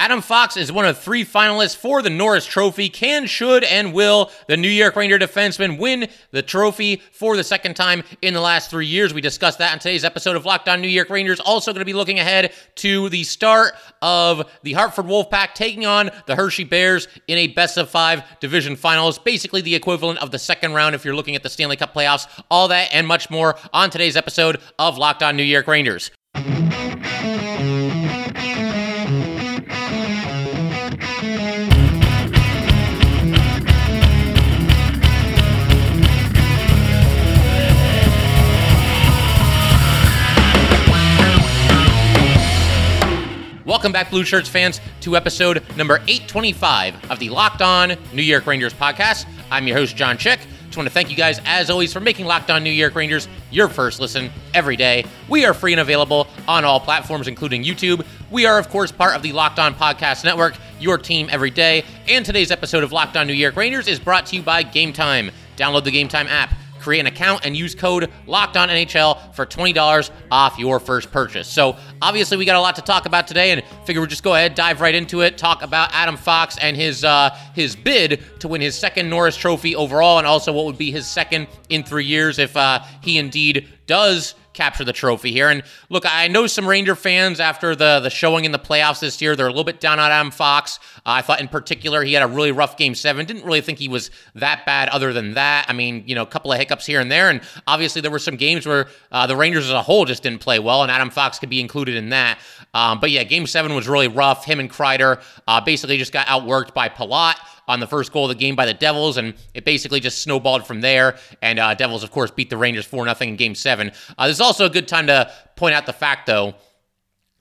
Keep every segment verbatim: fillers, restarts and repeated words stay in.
Adam Fox is one of three finalists for the Norris Trophy. Can, should, and will the New York Ranger defenseman win the trophy for the second time in the last three years? We discussed that on today's episode of Locked On New York Rangers. Also going to be looking ahead to the start of the Hartford Wolf Pack taking on the Hershey Bears in a best-of-five division finals, basically the equivalent of the second round if you're looking at the Stanley Cup playoffs. All that and much more on today's episode of Locked On New York Rangers. Welcome back, Blue Shirts fans, to episode number eight twenty-five of the Locked On New York Rangers podcast. I'm your host, John Chick. Just want to thank you guys, as always, for making Locked On New York Rangers your first listen every day. We are free and available on all platforms, including YouTube. We are, of course, part of the Locked On Podcast Network, your team every day. And today's episode of Locked On New York Rangers is brought to you by GameTime. Download the GameTime app. Create an account and use code LOCKEDONNHL for twenty dollars off your first purchase. So obviously we got a lot to talk about today, and figure we'll just go ahead, dive right into it, talk about Adam Fox and his uh, his bid to win his second Norris Trophy overall, and also what would be his second in three years if uh, he indeed does capture the trophy here. And look, I know some Ranger fans after the the showing in the playoffs this year, they're a little bit down on Adam Fox. Uh, I thought in particular he had a really rough game seven. Didn't really think he was that bad other than that. I mean, you know, a couple of hiccups here and there. And obviously there were some games where uh, the Rangers as a whole just didn't play well, and Adam Fox could be included in that. Um, but yeah, game seven was really rough. Him and Kreider uh, basically just got outworked by Palat on the first goal of the game by the Devils, and it basically just snowballed from there, and uh, Devils, of course, beat the Rangers four nothing in Game seven. Uh, this is also a good time to point out the fact, though,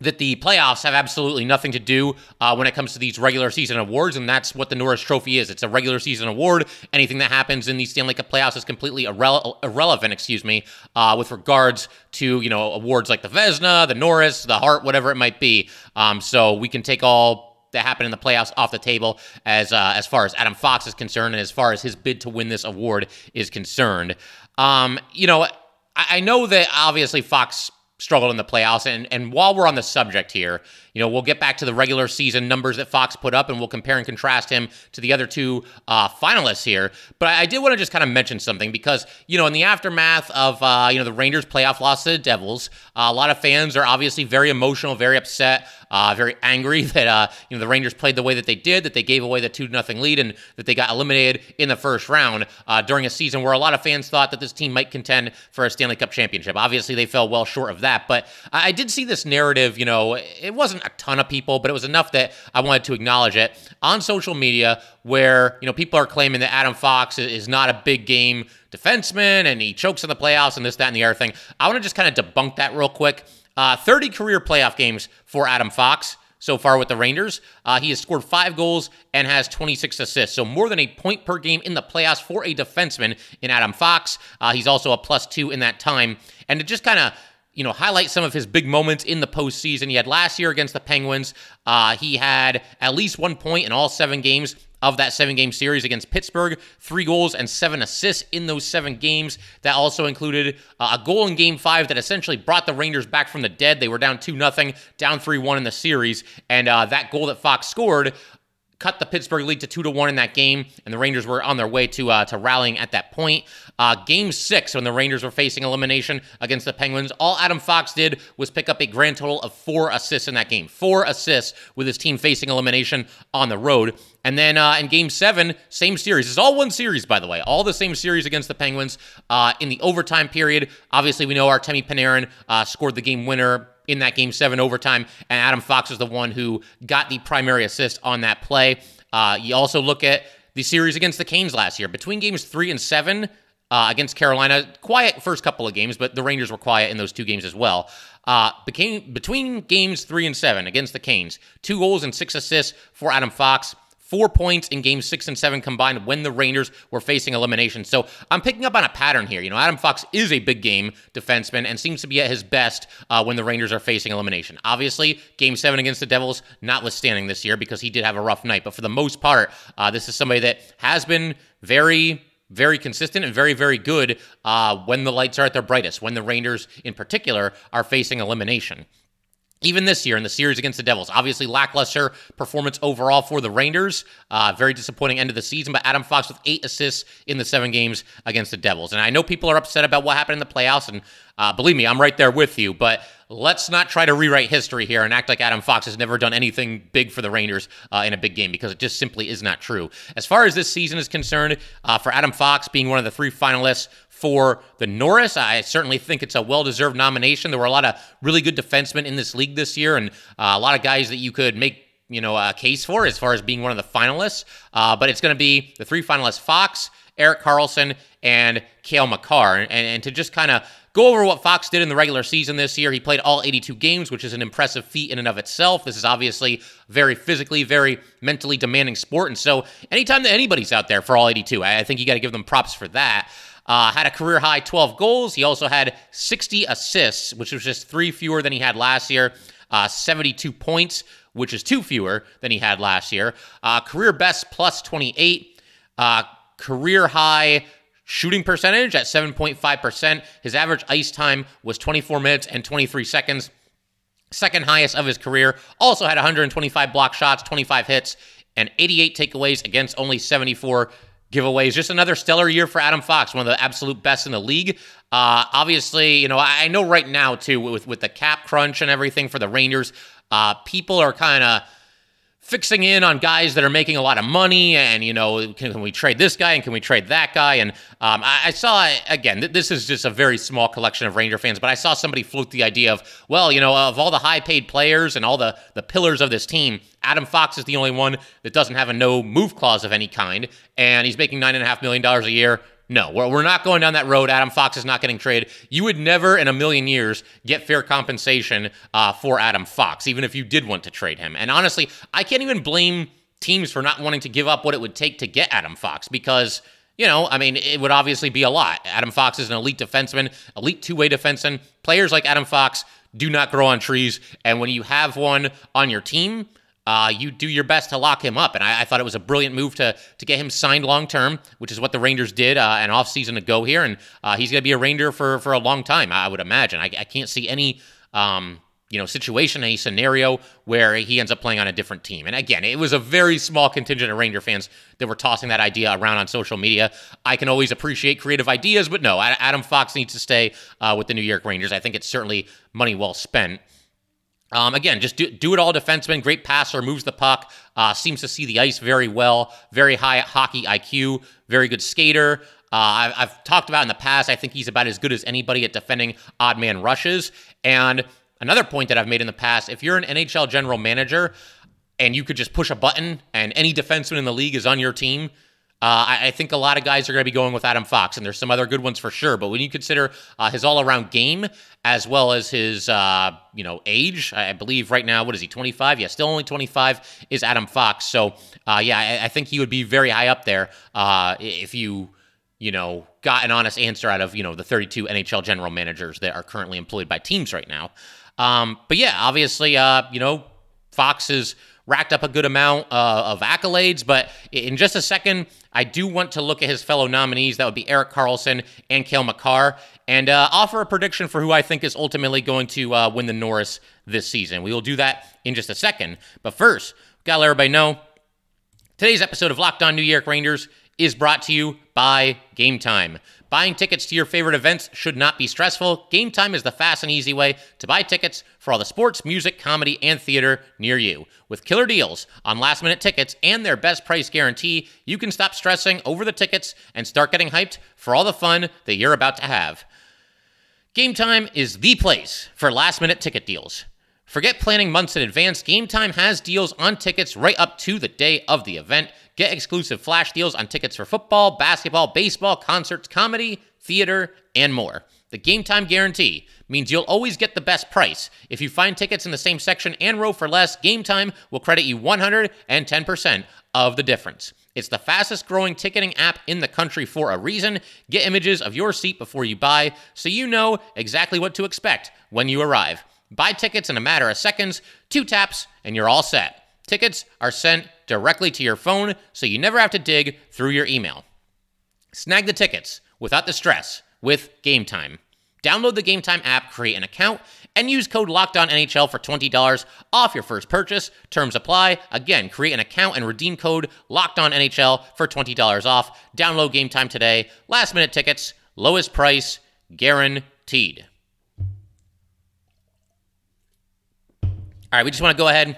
that the playoffs have absolutely nothing to do uh, when it comes to these regular season awards, and that's what the Norris Trophy is. It's a regular season award. Anything that happens in the Stanley Cup playoffs is completely irre- irrelevant, excuse me, uh, with regards to, you know, awards like the Vezina, the Norris, the Hart, whatever it might be. Um, so we can take all that happened in the playoffs off the table as uh, as far as Adam Fox is concerned and as far as his bid to win this award is concerned. Um, you know, I, I know that obviously Fox struggled in the playoffs, and, and while we're on the subject here, you know, we'll get back to the regular season numbers that Fox put up, and we'll compare and contrast him to the other two uh, finalists here. But I, I did want to just kind of mention something because, you know, in the aftermath of, uh, you know, the Rangers' playoff loss to the Devils, uh, a lot of fans are obviously very emotional, very upset, uh, very angry that, uh, you know, the Rangers played the way that they did, that they gave away the two nothing lead, and that they got eliminated in the first round uh, during a season where a lot of fans thought that this team might contend for a Stanley Cup championship. Obviously, they fell well short of that. That. But I did see this narrative, you know, it wasn't a ton of people, but it was enough that I wanted to acknowledge it on social media where, you know, people are claiming that Adam Fox is not a big game defenseman and he chokes in the playoffs and this, that, and the other thing. I want to just kind of debunk that real quick. Uh, thirty career playoff games for Adam Fox so far with the Rangers. Uh, he has scored five goals and has twenty-six assists, so more than a point per game in the playoffs for a defenseman in Adam Fox. Uh, he's also a plus two in that time. And it just kind of, you know, highlight some of his big moments in the postseason. He had last year against the Penguins. Uh, he had at least one point in all seven games of that seven-game series against Pittsburgh, three goals and seven assists in those seven games. That also included uh, a goal in Game five that essentially brought the Rangers back from the dead. They were down two nothing, down three one in the series, and uh, that goal that Fox scored cut the Pittsburgh lead to two to one in that game, and the Rangers were on their way to uh, to rallying at that point. Uh, game six, when the Rangers were facing elimination against the Penguins, all Adam Fox did was pick up a grand total of four assists in that game. Four assists with his team facing elimination on the road. And then uh, in Game seven, same series. It's all one series, by the way. All the same series against the Penguins. Uh, in the overtime period, obviously we know Artemi Panarin uh, scored the game winner in that Game seven overtime, and Adam Fox is the one who got the primary assist on that play. Uh, you also look at the series against the Canes last year. Between Games three and seven uh, against Carolina, quiet first couple of games, but the Rangers were quiet in those two games as well. Uh, became, between Games three and seven against the Canes, two goals and six assists for Adam Fox. Four points in Games six and seven combined when the Rangers were facing elimination. So I'm picking up on a pattern here. You know, Adam Fox is a big game defenseman and seems to be at his best uh, when the Rangers are facing elimination. Obviously, Game seven against the Devils, notwithstanding this year because he did have a rough night. But for the most part, uh, this is somebody that has been very, very consistent and very, very good uh, when the lights are at their brightest, when the Rangers in particular are facing elimination. Even this year in the series against the Devils, obviously lackluster performance overall for the Rangers. Uh, very disappointing end of the season, but Adam Fox with eight assists in the seven games against the Devils. And I know people are upset about what happened in the playoffs, and uh, believe me, I'm right there with you, but let's not try to rewrite history here and act like Adam Fox has never done anything big for the Rangers uh, in a big game, because it just simply is not true. As far as this season is concerned, uh, for Adam Fox being one of the three finalists for the Norris, I certainly think it's a well-deserved nomination. There were a lot of really good defensemen in this league this year, and uh, a lot of guys that you could make you know a case for as far as being one of the finalists. Uh, but it's going to be the three finalists: Fox, Erik Karlsson, and Cale Makar. And, and to just kind of go over what Fox did in the regular season this year. He played all eighty-two games, which is an impressive feat in and of itself. This is obviously very physically, very mentally demanding sport. And so anytime that anybody's out there for all eighty-two, I, I think you got to give them props for that. Uh, had a career-high twelve goals. He also had sixty assists, which was just three fewer than he had last year. Uh, seventy-two points, which is two fewer than he had last year. Uh, career best plus twenty-eight. Uh, career-high shooting percentage at seven point five percent. His average ice time was twenty-four minutes and twenty-three seconds, second highest of his career. Also had one hundred twenty-five block shots, twenty-five hits, and eighty-eight takeaways against only seventy-four giveaways. Just another stellar year for Adam Fox, one of the absolute best in the league. Uh, obviously, you know, I know right now, too, with, with the cap crunch and everything for the Rangers, uh, people are kind of fixing in on guys that are making a lot of money, and, you know, can, can we trade this guy, and can we trade that guy? And um, I, I saw, again, th- this is just a very small collection of Ranger fans, but I saw somebody float the idea of, well, you know, of all the high-paid players and all the, the pillars of this team, Adam Fox is the only one that doesn't have a no-move clause of any kind, and he's making nine point five million dollars a year. No, we're, we're not going down that road. Adam Fox is not getting traded. You would never in a million years get fair compensation uh, for Adam Fox, even if you did want to trade him. And honestly, I can't even blame teams for not wanting to give up what it would take to get Adam Fox because, you know, I mean, it would obviously be a lot. Adam Fox is an elite defenseman, elite two-way defenseman. Players like Adam Fox do not grow on trees. And when you have one on your team, Uh, you do your best to lock him up, and I, I thought it was a brilliant move to to get him signed long-term, which is what the Rangers did uh, an offseason ago here, and uh, he's going to be a Ranger for, for a long time, I would imagine. I, I can't see any um, you know situation, any scenario where he ends up playing on a different team. And again, it was a very small contingent of Ranger fans that were tossing that idea around on social media. I can always appreciate creative ideas, but no, Adam Fox needs to stay uh, with the New York Rangers. I think it's certainly money well spent. Um, again, just do, do it all defenseman, great passer, moves the puck, uh, seems to see the ice very well, very high hockey I Q, very good skater. Uh, I've, I've talked about in the past, I think he's about as good as anybody at defending odd man rushes. And another point that I've made in the past, if you're an N H L general manager and you could just push a button and any defenseman in the league is on your team, Uh, I, I think a lot of guys are going to be going with Adam Fox, and there's some other good ones for sure. But when you consider uh, his all-around game as well as his, uh, you know, age, I believe right now, what is he, twenty-five? Yeah, still only twenty-five is Adam Fox. So, uh, yeah, I, I think he would be very high up there uh, if you, you know, got an honest answer out of, you know, the thirty-two N H L general managers that are currently employed by teams right now. Um, but, yeah, obviously, uh, you know, Fox is racked up a good amount uh, of accolades, but in just a second, I do want to look at his fellow nominees. That would be Erik Karlsson and Cale Makar, and uh, offer a prediction for who I think is ultimately going to uh, win the Norris this season. We will do that in just a second. But first, we've got to let everybody know, today's episode of Locked On New York Rangers is brought to you by GameTime. Buying tickets to your favorite events should not be stressful. GameTime is the fast and easy way to buy tickets for all the sports, music, comedy, and theater near you. With killer deals on last-minute tickets and their best price guarantee, you can stop stressing over the tickets and start getting hyped for all the fun that you're about to have. GameTime is the place for last-minute ticket deals. Forget planning months in advance. GameTime has deals on tickets right up to the day of the event. Get exclusive flash deals on tickets for football, basketball, baseball, concerts, comedy, theater, and more. The GameTime guarantee means you'll always get the best price. If you find tickets in the same section and row for less, GameTime will credit you one hundred ten percent of the difference. It's the fastest growing ticketing app in the country for a reason. Get images of your seat before you buy so you know exactly what to expect when you arrive. Buy tickets in a matter of seconds, two taps, and you're all set. Tickets are sent directly to your phone so you never have to dig through your email. Snag the tickets without the stress with GameTime. Download the GameTime app, create an account, and use code LOCKEDONNHL for twenty dollars off your first purchase. Terms apply. Again, create an account and redeem code LOCKEDONNHL for twenty dollars off. Download Game Time today. Last minute tickets, lowest price, guaranteed. All right, we just want to go ahead,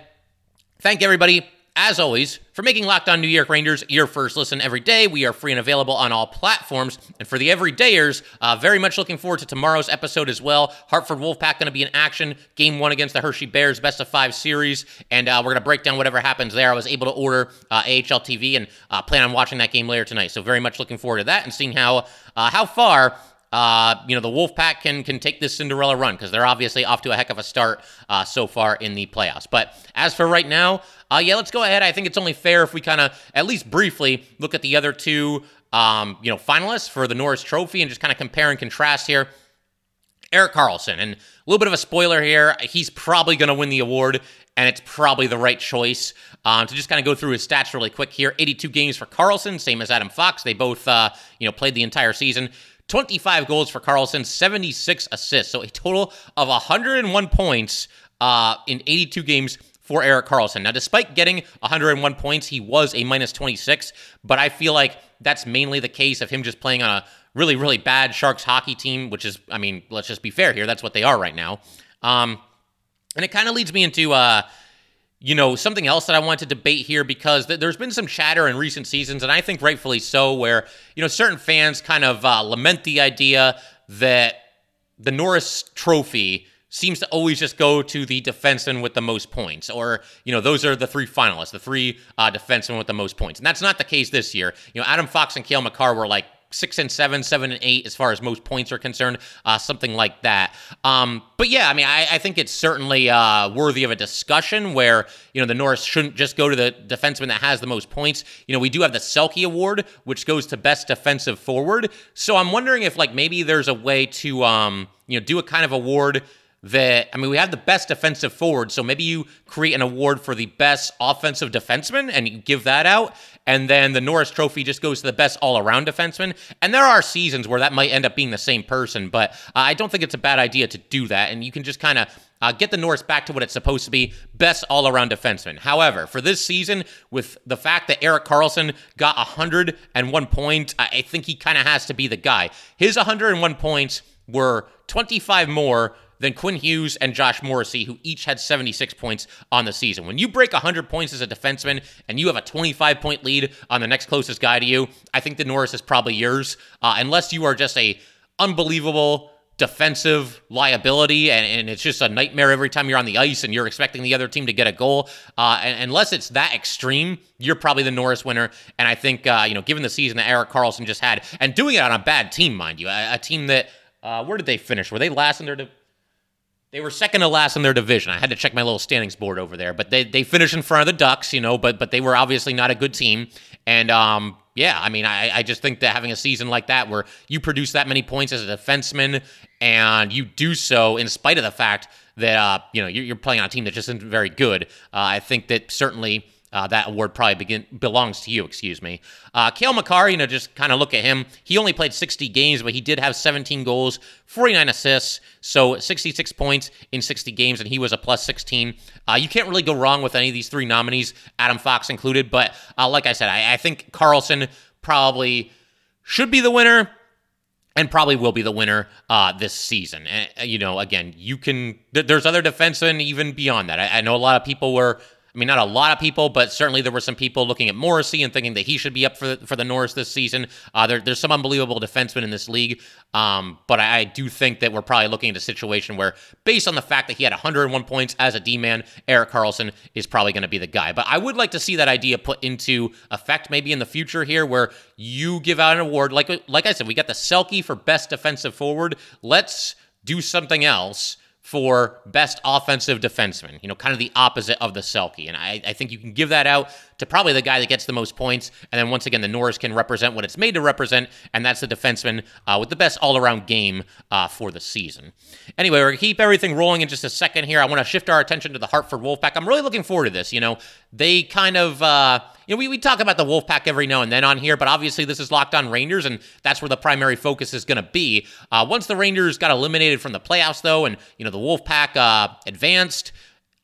thank everybody, as always, for making Locked On New York Rangers your first listen every day. We are free and available on all platforms. And for the everydayers, uh, very much looking forward to tomorrow's episode as well. Hartford Wolf Pack going to be in action. Game one against the Hershey Bears, best of five series. And uh, we're going to break down whatever happens there. I was able to order uh, A H L T V and uh, plan on watching that game later tonight. So very much looking forward to that and seeing how uh, how far... Uh, you know, the Wolfpack can can take this Cinderella run, because they're obviously off to a heck of a start uh, so far in the playoffs. But as for right now, uh, yeah, let's go ahead. I think it's only fair if we kind of, at least briefly, look at the other two, um, you know, finalists for the Norris Trophy and just kind of compare and contrast here. Erik Karlsson, and a little bit of a spoiler here, he's probably going to win the award, and it's probably the right choice. Um, to just kind of go through his stats really quick here, eighty-two games for Karlsson, same as Adam Fox. They both, uh, you know, played the entire season. twenty-five goals for Karlsson, seventy-six assists. So a total of one hundred one points uh, in eighty-two games for Erik Karlsson. Now, despite getting one hundred one points, he was a minus twenty-six, but I feel like that's mainly the case of him just playing on a really, really bad Sharks hockey team, which is, I mean, let's just be fair here. That's what they are right now. Um, and it kind of leads me into... Uh, You know, something else that I want to debate here, because th- there's been some chatter in recent seasons, and I think rightfully so, where, you know, certain fans kind of uh, lament the idea that the Norris Trophy seems to always just go to the defenseman with the most points, or, you know, those are the three finalists, the three uh, defensemen with the most points. And that's not the case this year. You know, Adam Fox and Cale Makar were like six and seven, seven and eight, as far as most points are concerned, uh, something like that. Um, but yeah, I mean, I, I think it's certainly uh, worthy of a discussion where, you know, the Norris shouldn't just go to the defenseman that has the most points. You know, we do have the Selke Award, which goes to best defensive forward. So I'm wondering if, like, maybe there's a way to, um, you know, do a kind of award that, I mean, we have the best defensive forward. So maybe you create an award for the best offensive defenseman and you give that out. And then the Norris Trophy just goes to the best all-around defenseman. And there are seasons where that might end up being the same person, but uh, I don't think it's a bad idea to do that. And you can just kind of uh, get the Norris back to what it's supposed to be, best all-around defenseman. However, for this season, with the fact that Erik Karlsson got one hundred one points, I think he kind of has to be the guy. His one hundred one points were twenty-five more than Quinn Hughes and Josh Morrissey, who each had seventy-six points on the season. When you break one hundred points as a defenseman and you have a twenty-five point lead on the next closest guy to you, I think the Norris is probably yours, uh, unless you are just a unbelievable defensive liability and, and it's just a nightmare every time you're on the ice and you're expecting the other team to get a goal. Uh, and unless it's that extreme, you're probably the Norris winner. And I think, uh, you know, given the season that Erik Karlsson just had, and doing it on a bad team, mind you, a, a team that, uh, where did they finish? Were they last in their... De- They were second to last in their division. I had to check my little standings board over there, but they they finished in front of the Ducks, you know, but but they were obviously not a good team. And um, yeah, I mean, I, I just think that having a season like that where you produce that many points as a defenseman and you do so in spite of the fact that, uh, you know, you're, you're playing on a team that just isn't very good, uh, I think that certainly uh, that award probably begin, belongs to you, excuse me. Uh, Cale Makar, you know, just kind of look at him. He only played sixty games, but he did have seventeen goals, forty-nine assists, so sixty-six points in sixty games, and he was a plus sixteen. Uh, you can't really go wrong with any of these three nominees, Adam Fox included, but uh, like I said, I, I think Karlsson probably should be the winner and probably will be the winner uh, this season. And, you know, again, you can, th- there's other defensemen even beyond that. I, I know a lot of people were... I mean, not a lot of people, but certainly there were some people looking at Morrissey and thinking that he should be up for the, for the Norris this season. Uh, there, there's some unbelievable defensemen in this league, um, but I, I do think that we're probably looking at a situation where, based on the fact that he had one hundred one points as a D-man, Erik Karlsson is probably going to be the guy. But I would like to see that idea put into effect maybe in the future here, where you give out an award. Like, like I said, we got the Selke for best defensive forward. Let's do something else for best offensive defenseman, you know, kind of the opposite of the Selke. And I, I think you can give that out to probably the guy that gets the most points. And then once again, the Norris can represent what it's made to represent, and that's the defenseman uh, with the best all-around game uh, for the season. Anyway, we're going to keep everything rolling in just a second here. I want to shift our attention to the Hartford Wolf Pack. I'm really looking forward to this. You know, they kind of... Uh, You know, we, we talk about the Wolfpack every now and then on here, but obviously this is Locked On Rangers, and that's where the primary focus is going to be. Uh, once the Rangers got eliminated from the playoffs, though, and, you know, the Wolfpack uh, advanced,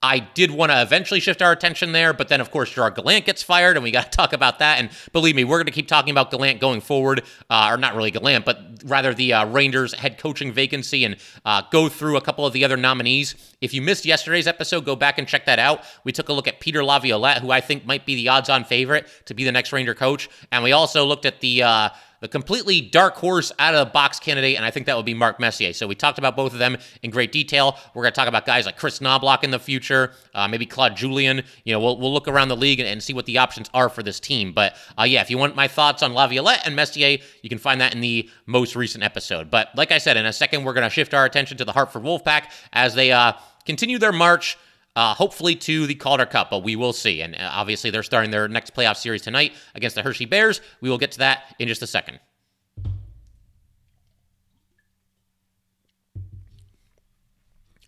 I did want to eventually shift our attention there, but then, of course, Gerard Gallant gets fired, and we got to talk about that. And believe me, we're going to keep talking about Gallant going forward, uh, or not really Gallant, but rather the uh, Rangers head coaching vacancy, and uh, go through a couple of the other nominees. If you missed yesterday's episode, go back and check that out. We took a look at Peter LaViolette, who I think might be the odds-on favorite to be the next Ranger coach, and we also looked at the... Uh, The completely dark horse out-of-the-box candidate, and I think that would be Marc Messier. So we talked about both of them in great detail. We're going to talk about guys like Kris Knoblauch in the future, uh, maybe Claude Julien. You know, we'll we'll look around the league and, and see what the options are for this team. But, uh, yeah, if you want my thoughts on LaViolette and Messier, you can find that in the most recent episode. But like I said, in a second, we're going to shift our attention to the Hartford Wolfpack as they uh, continue their march, Uh, hopefully to the Calder Cup, but we will see. And uh, obviously they're starting their next playoff series tonight against the Hershey Bears. We will get to that in just a second.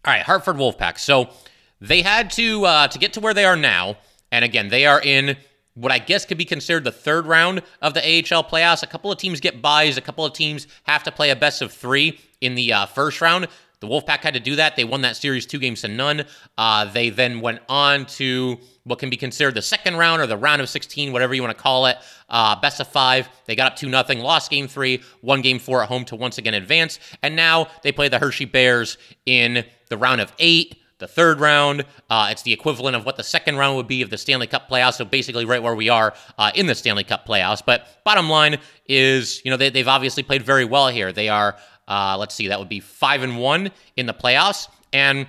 All right, Hartford Wolfpack. So they had to uh, to get to where they are now. And again, they are in what I guess could be considered the third round of the A H L playoffs. A couple of teams get byes. A couple of teams have to play a best of three in the uh, first round. The Wolfpack had to do that. They won that series two games to none. Uh, they then went on to what can be considered the second round or the round of sixteen, whatever you want to call it, uh, best of five. They got up two nothing, lost game three, won game four at home to once again advance, and now they play the Hershey Bears in the round of eight, the third round. Uh, it's the equivalent of what the second round would be of the Stanley Cup playoffs, so basically right where we are uh, in the Stanley Cup playoffs. But bottom line is, you know, they, they've obviously played very well here. They are... Uh, let's see, that would be five and one in the playoffs. And, you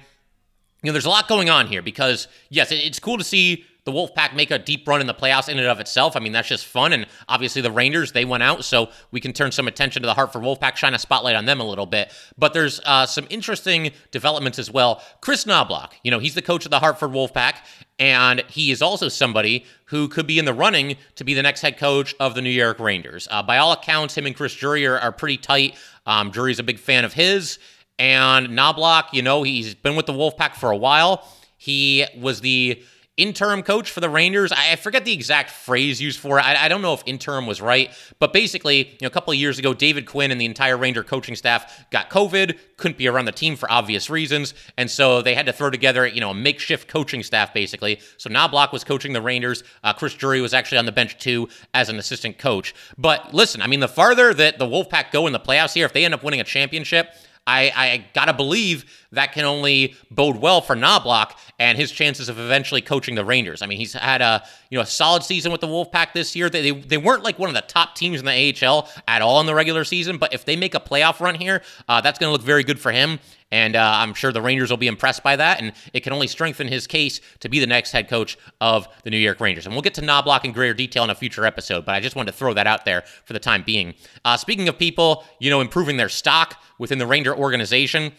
know, there's a lot going on here because, yes, it's cool to see the Wolfpack make a deep run in the playoffs in and of itself. I mean, that's just fun. And obviously the Rangers, they went out, so we can turn some attention to the Hartford Wolfpack, shine a spotlight on them a little bit. But there's uh, some interesting developments as well. Kris Knoblauch, you know, he's the coach of the Hartford Wolfpack, and he is also somebody who could be in the running to be the next head coach of the New York Rangers. Uh, by all accounts, him and Chris Drury are, are pretty tight. Um, Drury's a big fan of his. And Knoblauch, you know, he's been with the Wolfpack for a while. He was the interim coach for the Rangers. I forget the exact phrase used for it. I, I don't know if interim was right, but basically, you know, a couple of years ago, David Quinn and the entire Ranger coaching staff got COVID, couldn't be around the team for obvious reasons, and so they had to throw together, you know, a makeshift coaching staff, basically. So Knoblauch was coaching the Rangers. Uh, Chris Drury was actually on the bench, too, as an assistant coach. But listen, I mean, the farther that the Wolfpack go in the playoffs here, if they end up winning a championship, I, I gotta believe that can only bode well for Knoblauch and his chances of eventually coaching the Rangers. I mean, he's had a you know a solid season with the Wolfpack this year. They, they they weren't like one of the top teams in the A H L at all in the regular season, but if they make a playoff run here, uh, that's gonna look very good for him. And uh, I'm sure the Rangers will be impressed by that, and it can only strengthen his case to be the next head coach of the New York Rangers. And we'll get to Knoblauch in greater detail in a future episode, but I just wanted to throw that out there for the time being. Uh, speaking of people, you know, improving their stock within the Ranger organization,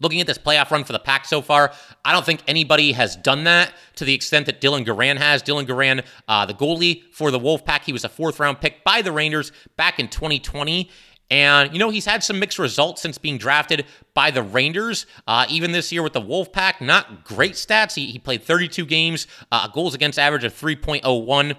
looking at this playoff run for the Pack so far, I don't think anybody has done that to the extent that Dylan Garand has. Dylan Garand, uh, the goalie for the Wolfpack, he was a fourth-round pick by the Rangers back in twenty twenty. And, you know, he's had some mixed results since being drafted by the Rangers. Uh, even this year with the Wolfpack, not great stats. He, he played thirty-two games, uh, goals against average of three point oh one,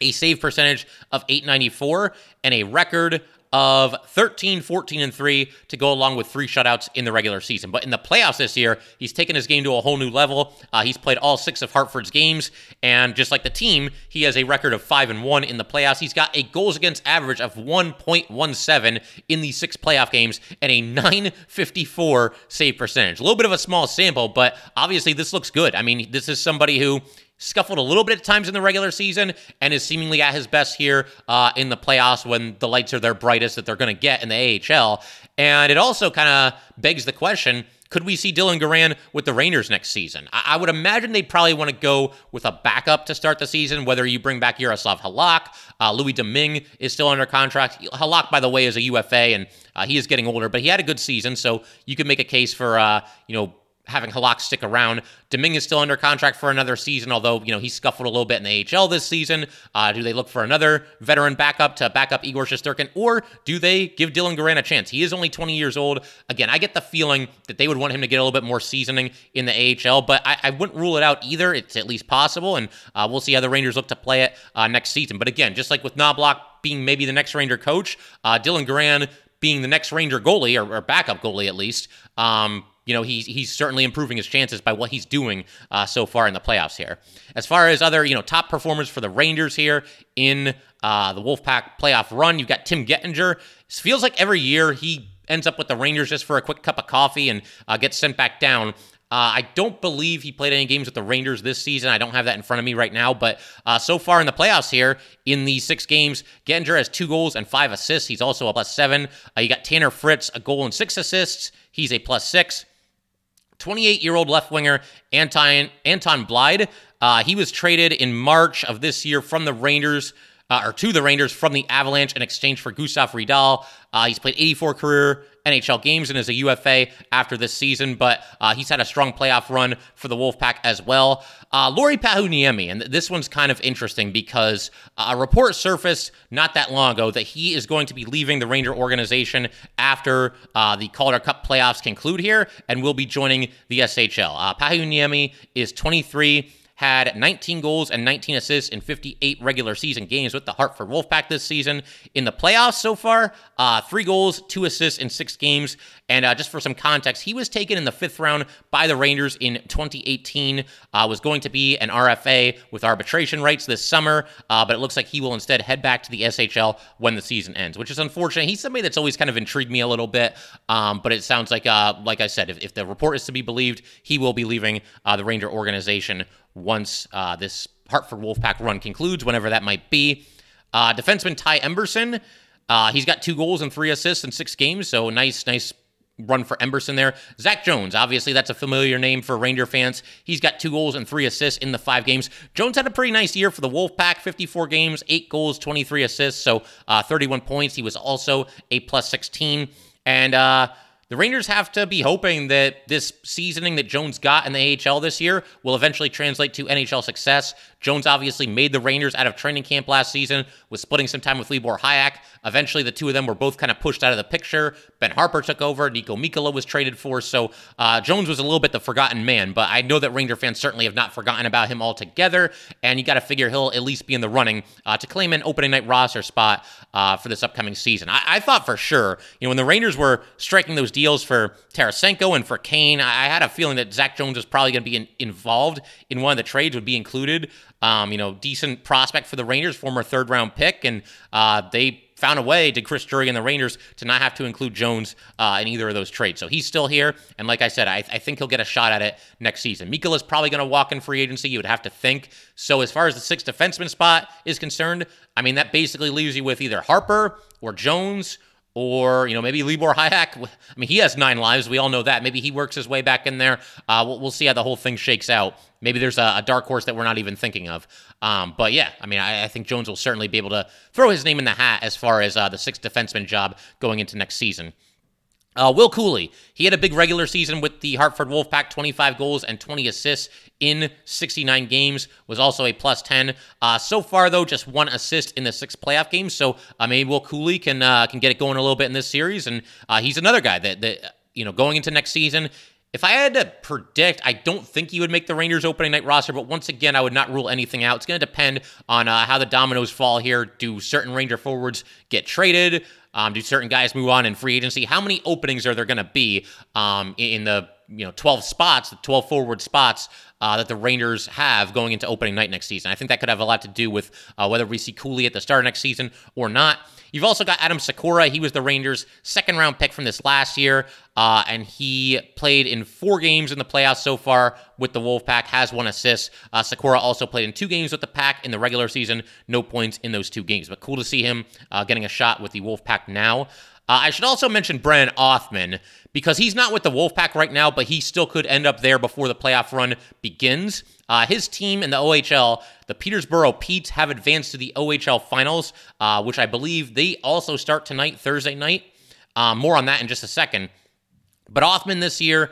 a save percentage of eight ninety-four, and a record of thirteen, fourteen, and three to go along with three shutouts in the regular season. But in the playoffs this year, he's taken his game to a whole new level. Uh, he's played all six of Hartford's games, and just like the team, he has a record of five and one in the playoffs. He's got a goals against average of one point one seven in the six playoff games and a nine fifty-four save percentage. A little bit of a small sample, but obviously this looks good. I mean, this is somebody who scuffled a little bit at times in the regular season and is seemingly at his best here uh, in the playoffs when the lights are their brightest that they're going to get in the A H L. And it also kind of begs the question, could we see Dylan Garand with the Rangers next season? I, I would imagine they'd probably want to go with a backup to start the season, whether you bring back Yaroslav Halak. Uh, Louis Domingue is still under contract. Halak, by the way, is a U F A, and uh, he is getting older, but he had a good season, so you could make a case for, uh, you know, having Halak stick around. Domingue is still under contract for another season, although, you know, he scuffled a little bit in the A H L this season. Uh, do they look for another veteran backup to back up Igor Shesterkin, or do they give Dylan Garand a chance? He is only twenty years old. Again, I get the feeling that they would want him to get a little bit more seasoning in the A H L, but I, I wouldn't rule it out either. It's at least possible, and uh, we'll see how the Rangers look to play it uh, next season. But again, just like with Knoblauch being maybe the next Ranger coach, uh, Dylan Garand being the next Ranger goalie, or, or backup goalie at least, um, you know, he's, he's certainly improving his chances by what he's doing uh, so far in the playoffs here. As far as other, you know, top performers for the Rangers here in uh, the Wolfpack playoff run, you've got Tim Gettinger. It feels like every year he ends up with the Rangers just for a quick cup of coffee and uh, gets sent back down. Uh, I don't believe he played any games with the Rangers this season. I don't have that in front of me right now, but uh, so far in the playoffs here, in these six games, Gettinger has two goals and five assists. He's also a plus seven. Uh, you got Tanner Fritz, a goal and six assists. He's a plus six. twenty-eight-year-old left winger Anton Anton Blyde. Uh, he was traded in March of this year from the Rangers, uh, or to the Rangers from the Avalanche in exchange for Gustav Riedel. Uh, he's played eighty-four career N H L games and is a U F A after this season, but uh, he's had a strong playoff run for the Wolfpack as well. Uh, Lori Pahuniemi, and this one's kind of interesting because a report surfaced not that long ago that he is going to be leaving the Ranger organization after uh, the Calder Cup playoffs conclude here and will be joining the S H L. Uh, Pahuniemi is twenty-three, had nineteen goals and nineteen assists in fifty-eight regular season games with the Hartford Wolf Pack this season. In the playoffs so far, uh, three goals, two assists in six games. And uh, just for some context, he was taken in the fifth round by the Rangers in twenty eighteen, uh, was going to be an R F A with arbitration rights this summer, uh, but it looks like he will instead head back to the S H L when the season ends, which is unfortunate. He's somebody that's always kind of intrigued me a little bit, um, but it sounds like, uh, like I said, if, if the report is to be believed, he will be leaving uh, the Ranger organization once uh, this Hartford Wolfpack run concludes, whenever that might be. Uh, defenseman Ty Emberson, uh, he's got two goals and three assists in six games, so nice, nice run for Emberson there. Zach Jones, obviously that's a familiar name for Ranger fans. He's got two goals and three assists in the five games. Jones had a pretty nice year for the Wolfpack, fifty-four games, eight goals, twenty-three assists, so uh, thirty-one points. He was also a plus sixteen, and uh, the Rangers have to be hoping that this seasoning that Jones got in the A H L this year will eventually translate to N H L success. Jones obviously made the Rangers out of training camp last season, was splitting some time with Libor Hayek. Eventually, the two of them were both kind of pushed out of the picture. Ben Harper took over. Nico Mikola was traded for. So uh, Jones was a little bit the forgotten man, but I know that Ranger fans certainly have not forgotten about him altogether, and you got to figure he'll at least be in the running uh, to claim an opening night roster spot uh, for this upcoming season. I-, I thought for sure, you know, when the Rangers were striking those deals for Tarasenko and for Kane, I, I had a feeling that Zach Jones was probably going to be in- involved in one of the trades, would be included. Um, you know, decent prospect for the Rangers, former third-round pick, and uh, they found a way to Chris Drury and the Rangers to not have to include Jones uh, in either of those trades. So he's still here, and like I said, I, I think he'll get a shot at it next season. Mikola's probably going to walk in free agency, you would have to think. So as far as the sixth defenseman spot is concerned, I mean, that basically leaves you with either Harper or Jones, or, you know, maybe Libor Hayek. I mean, he has nine lives. We all know that. Maybe he works his way back in there. Uh, we'll, we'll see how the whole thing shakes out. Maybe there's a, a dark horse that we're not even thinking of. Um, but, yeah, I mean, I, I think Jones will certainly be able to throw his name in the hat as far as uh, the sixth defenseman job going into next season. Uh, Will Cooley, he had a big regular season with the Hartford Wolfpack, twenty-five goals and twenty assists in sixty-nine games, was also a plus ten. Uh, so far, though, just one assist in the six playoff games, so uh, maybe Will Cooley can uh, can get it going a little bit in this series, and uh, he's another guy that, that, you know, going into next season, if I had to predict, I don't think he would make the Rangers opening night roster, but once again, I would not rule anything out. It's going to depend on uh, how the dominoes fall here. Do certain Ranger forwards get traded? Um, do certain guys move on in free agency? How many openings are there going to be um, in the you know twelve spots, the twelve forward spots uh, that the Rangers have going into opening night next season? I think that could have a lot to do with uh, whether we see Cooley at the start of next season or not. You've also got Adam Sakura. He was the Rangers' second-round pick from this last year, uh, and he played in four games in the playoffs so far with the Wolfpack, has one assist. Uh, Sakura also played in two games with the Pack in the regular season, no points in those two games. But cool to see him uh, getting a shot with the Wolfpack now. Uh, I should also mention Brennan Othmann, because he's not with the Wolfpack right now, but he still could end up there before the playoff run begins. Uh, his team in the O H L, the Peterborough Petes, have advanced to the O H L Finals, uh, which I believe they also start tonight, Thursday night. Uh, more on that in just a second. But Othmann this year,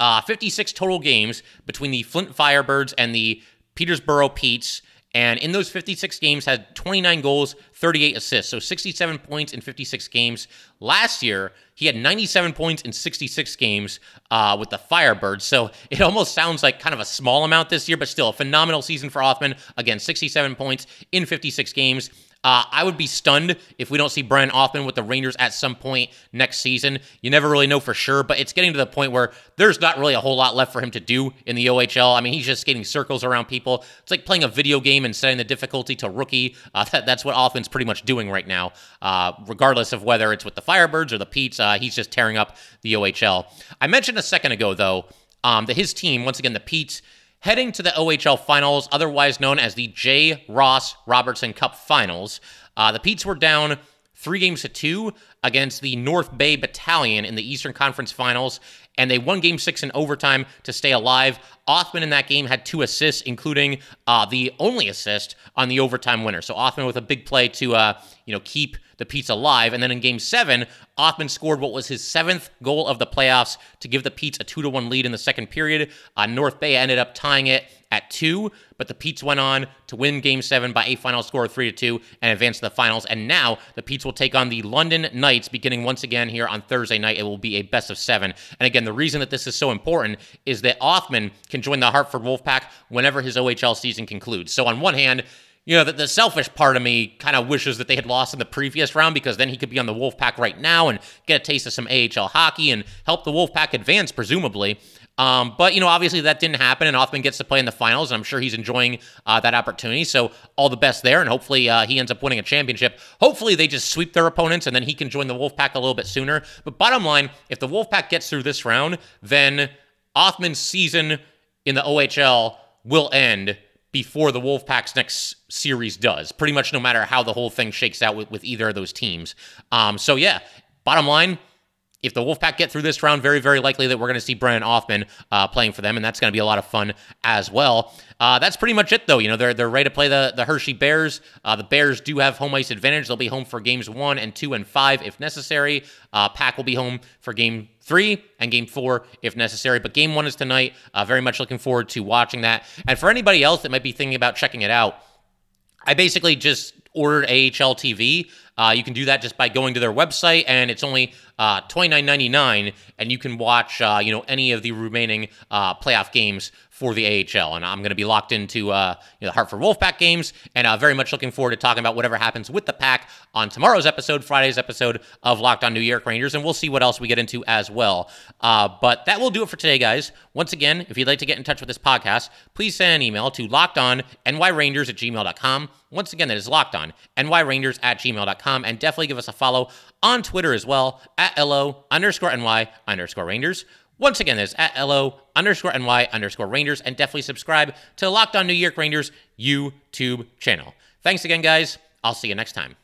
uh, fifty-six total games between the Flint Firebirds and the Peterborough Petes. And in those fifty-six games, had twenty-nine goals, thirty-eight assists. So sixty-seven points in fifty-six games. Last year, he had ninety-seven points in sixty-six games uh, with the Firebirds. So it almost sounds like kind of a small amount this year, but still a phenomenal season for Othmann. Again, sixty-seven points in fifty-six games. Uh, I would be stunned if we don't see Brennan Othmann with the Rangers at some point next season. You never really know for sure, but it's getting to the point where there's not really a whole lot left for him to do in the O H L. I mean, he's just skating circles around people. It's like playing a video game and setting the difficulty to rookie. Uh, that, that's what Othmann's pretty much doing right now, uh, regardless of whether it's with the Firebirds or the Petes. Uh, he's just tearing up the O H L. I mentioned a second ago, though, um, that his team, once again, the Petes, heading to the O H L Finals, otherwise known as the J. Ross Robertson Cup Finals. Uh, the Petes were down three games to two against the North Bay Battalion in the Eastern Conference Finals, and they won game six in overtime to stay alive. Othmann in that game had two assists, including uh, the only assist on the overtime winner. So Othmann with a big play to uh, you know keep the Petes alive. And then in game seven, Othmann scored what was his seventh goal of the playoffs to give the Petes a two to one lead in the second period. Uh, North Bay ended up tying it at two, but the Petes went on to win game seven by a final score of three to two and advance to the finals. And now the Petes will take on the London Knights beginning once again here on Thursday night. It will be a best of seven. And again, the reason that this is so important is that Othmann can join the Hartford Wolf Pack whenever his O H L season concludes. So on one hand, you know, the, the selfish part of me kind of wishes that they had lost in the previous round because then he could be on the Wolfpack right now and get a taste of some A H L hockey and help the Wolfpack advance, presumably. Um, but, you know, obviously that didn't happen, and Othmann gets to play in the finals, and I'm sure he's enjoying uh, that opportunity. So all the best there, and hopefully uh, he ends up winning a championship. Hopefully they just sweep their opponents, and then he can join the Wolfpack a little bit sooner. But bottom line, if the Wolfpack gets through this round, then Othman's season in the O H L will end before the Wolfpack's next series does, pretty much no matter how the whole thing shakes out with, with either of those teams. Um, so, yeah, bottom line, if the Wolfpack get through this round, very, very likely that we're going to see Brennan Othmann uh, playing for them, and that's going to be a lot of fun as well. Uh, that's pretty much it, though. You know, they're they're ready to play the, the Hershey Bears. Uh, the Bears do have home ice advantage. They'll be home for games one and two and five if necessary. Uh, Pack will be home for game three and game four if necessary, but game one is tonight. Uh, very much looking forward to watching that. And for anybody else that might be thinking about checking it out, I basically just ordered A H L T V. Uh, you can do that just by going to their website, and it's only uh, twenty-nine ninety-nine, and you can watch uh, you know any of the remaining uh, playoff games for the A H L. And I'm going to be locked into uh, you know, the Hartford Wolfpack games, and uh, very much looking forward to talking about whatever happens with the Pack on tomorrow's episode, Friday's episode of Locked On New York Rangers, and we'll see what else we get into as well. Uh, but that will do it for today, guys. Once again, if you'd like to get in touch with this podcast, please send an email to lockedonnyrangers at gmail dot com. Once again, that is lockedonnyrangers at gmail dot com, and definitely give us a follow on Twitter as well, at LO underscore NY underscore Rangers. Once again, that's at LO underscore NY underscore Rangers, and definitely subscribe to the Locked On New York Rangers YouTube channel. Thanks again, guys. I'll see you next time.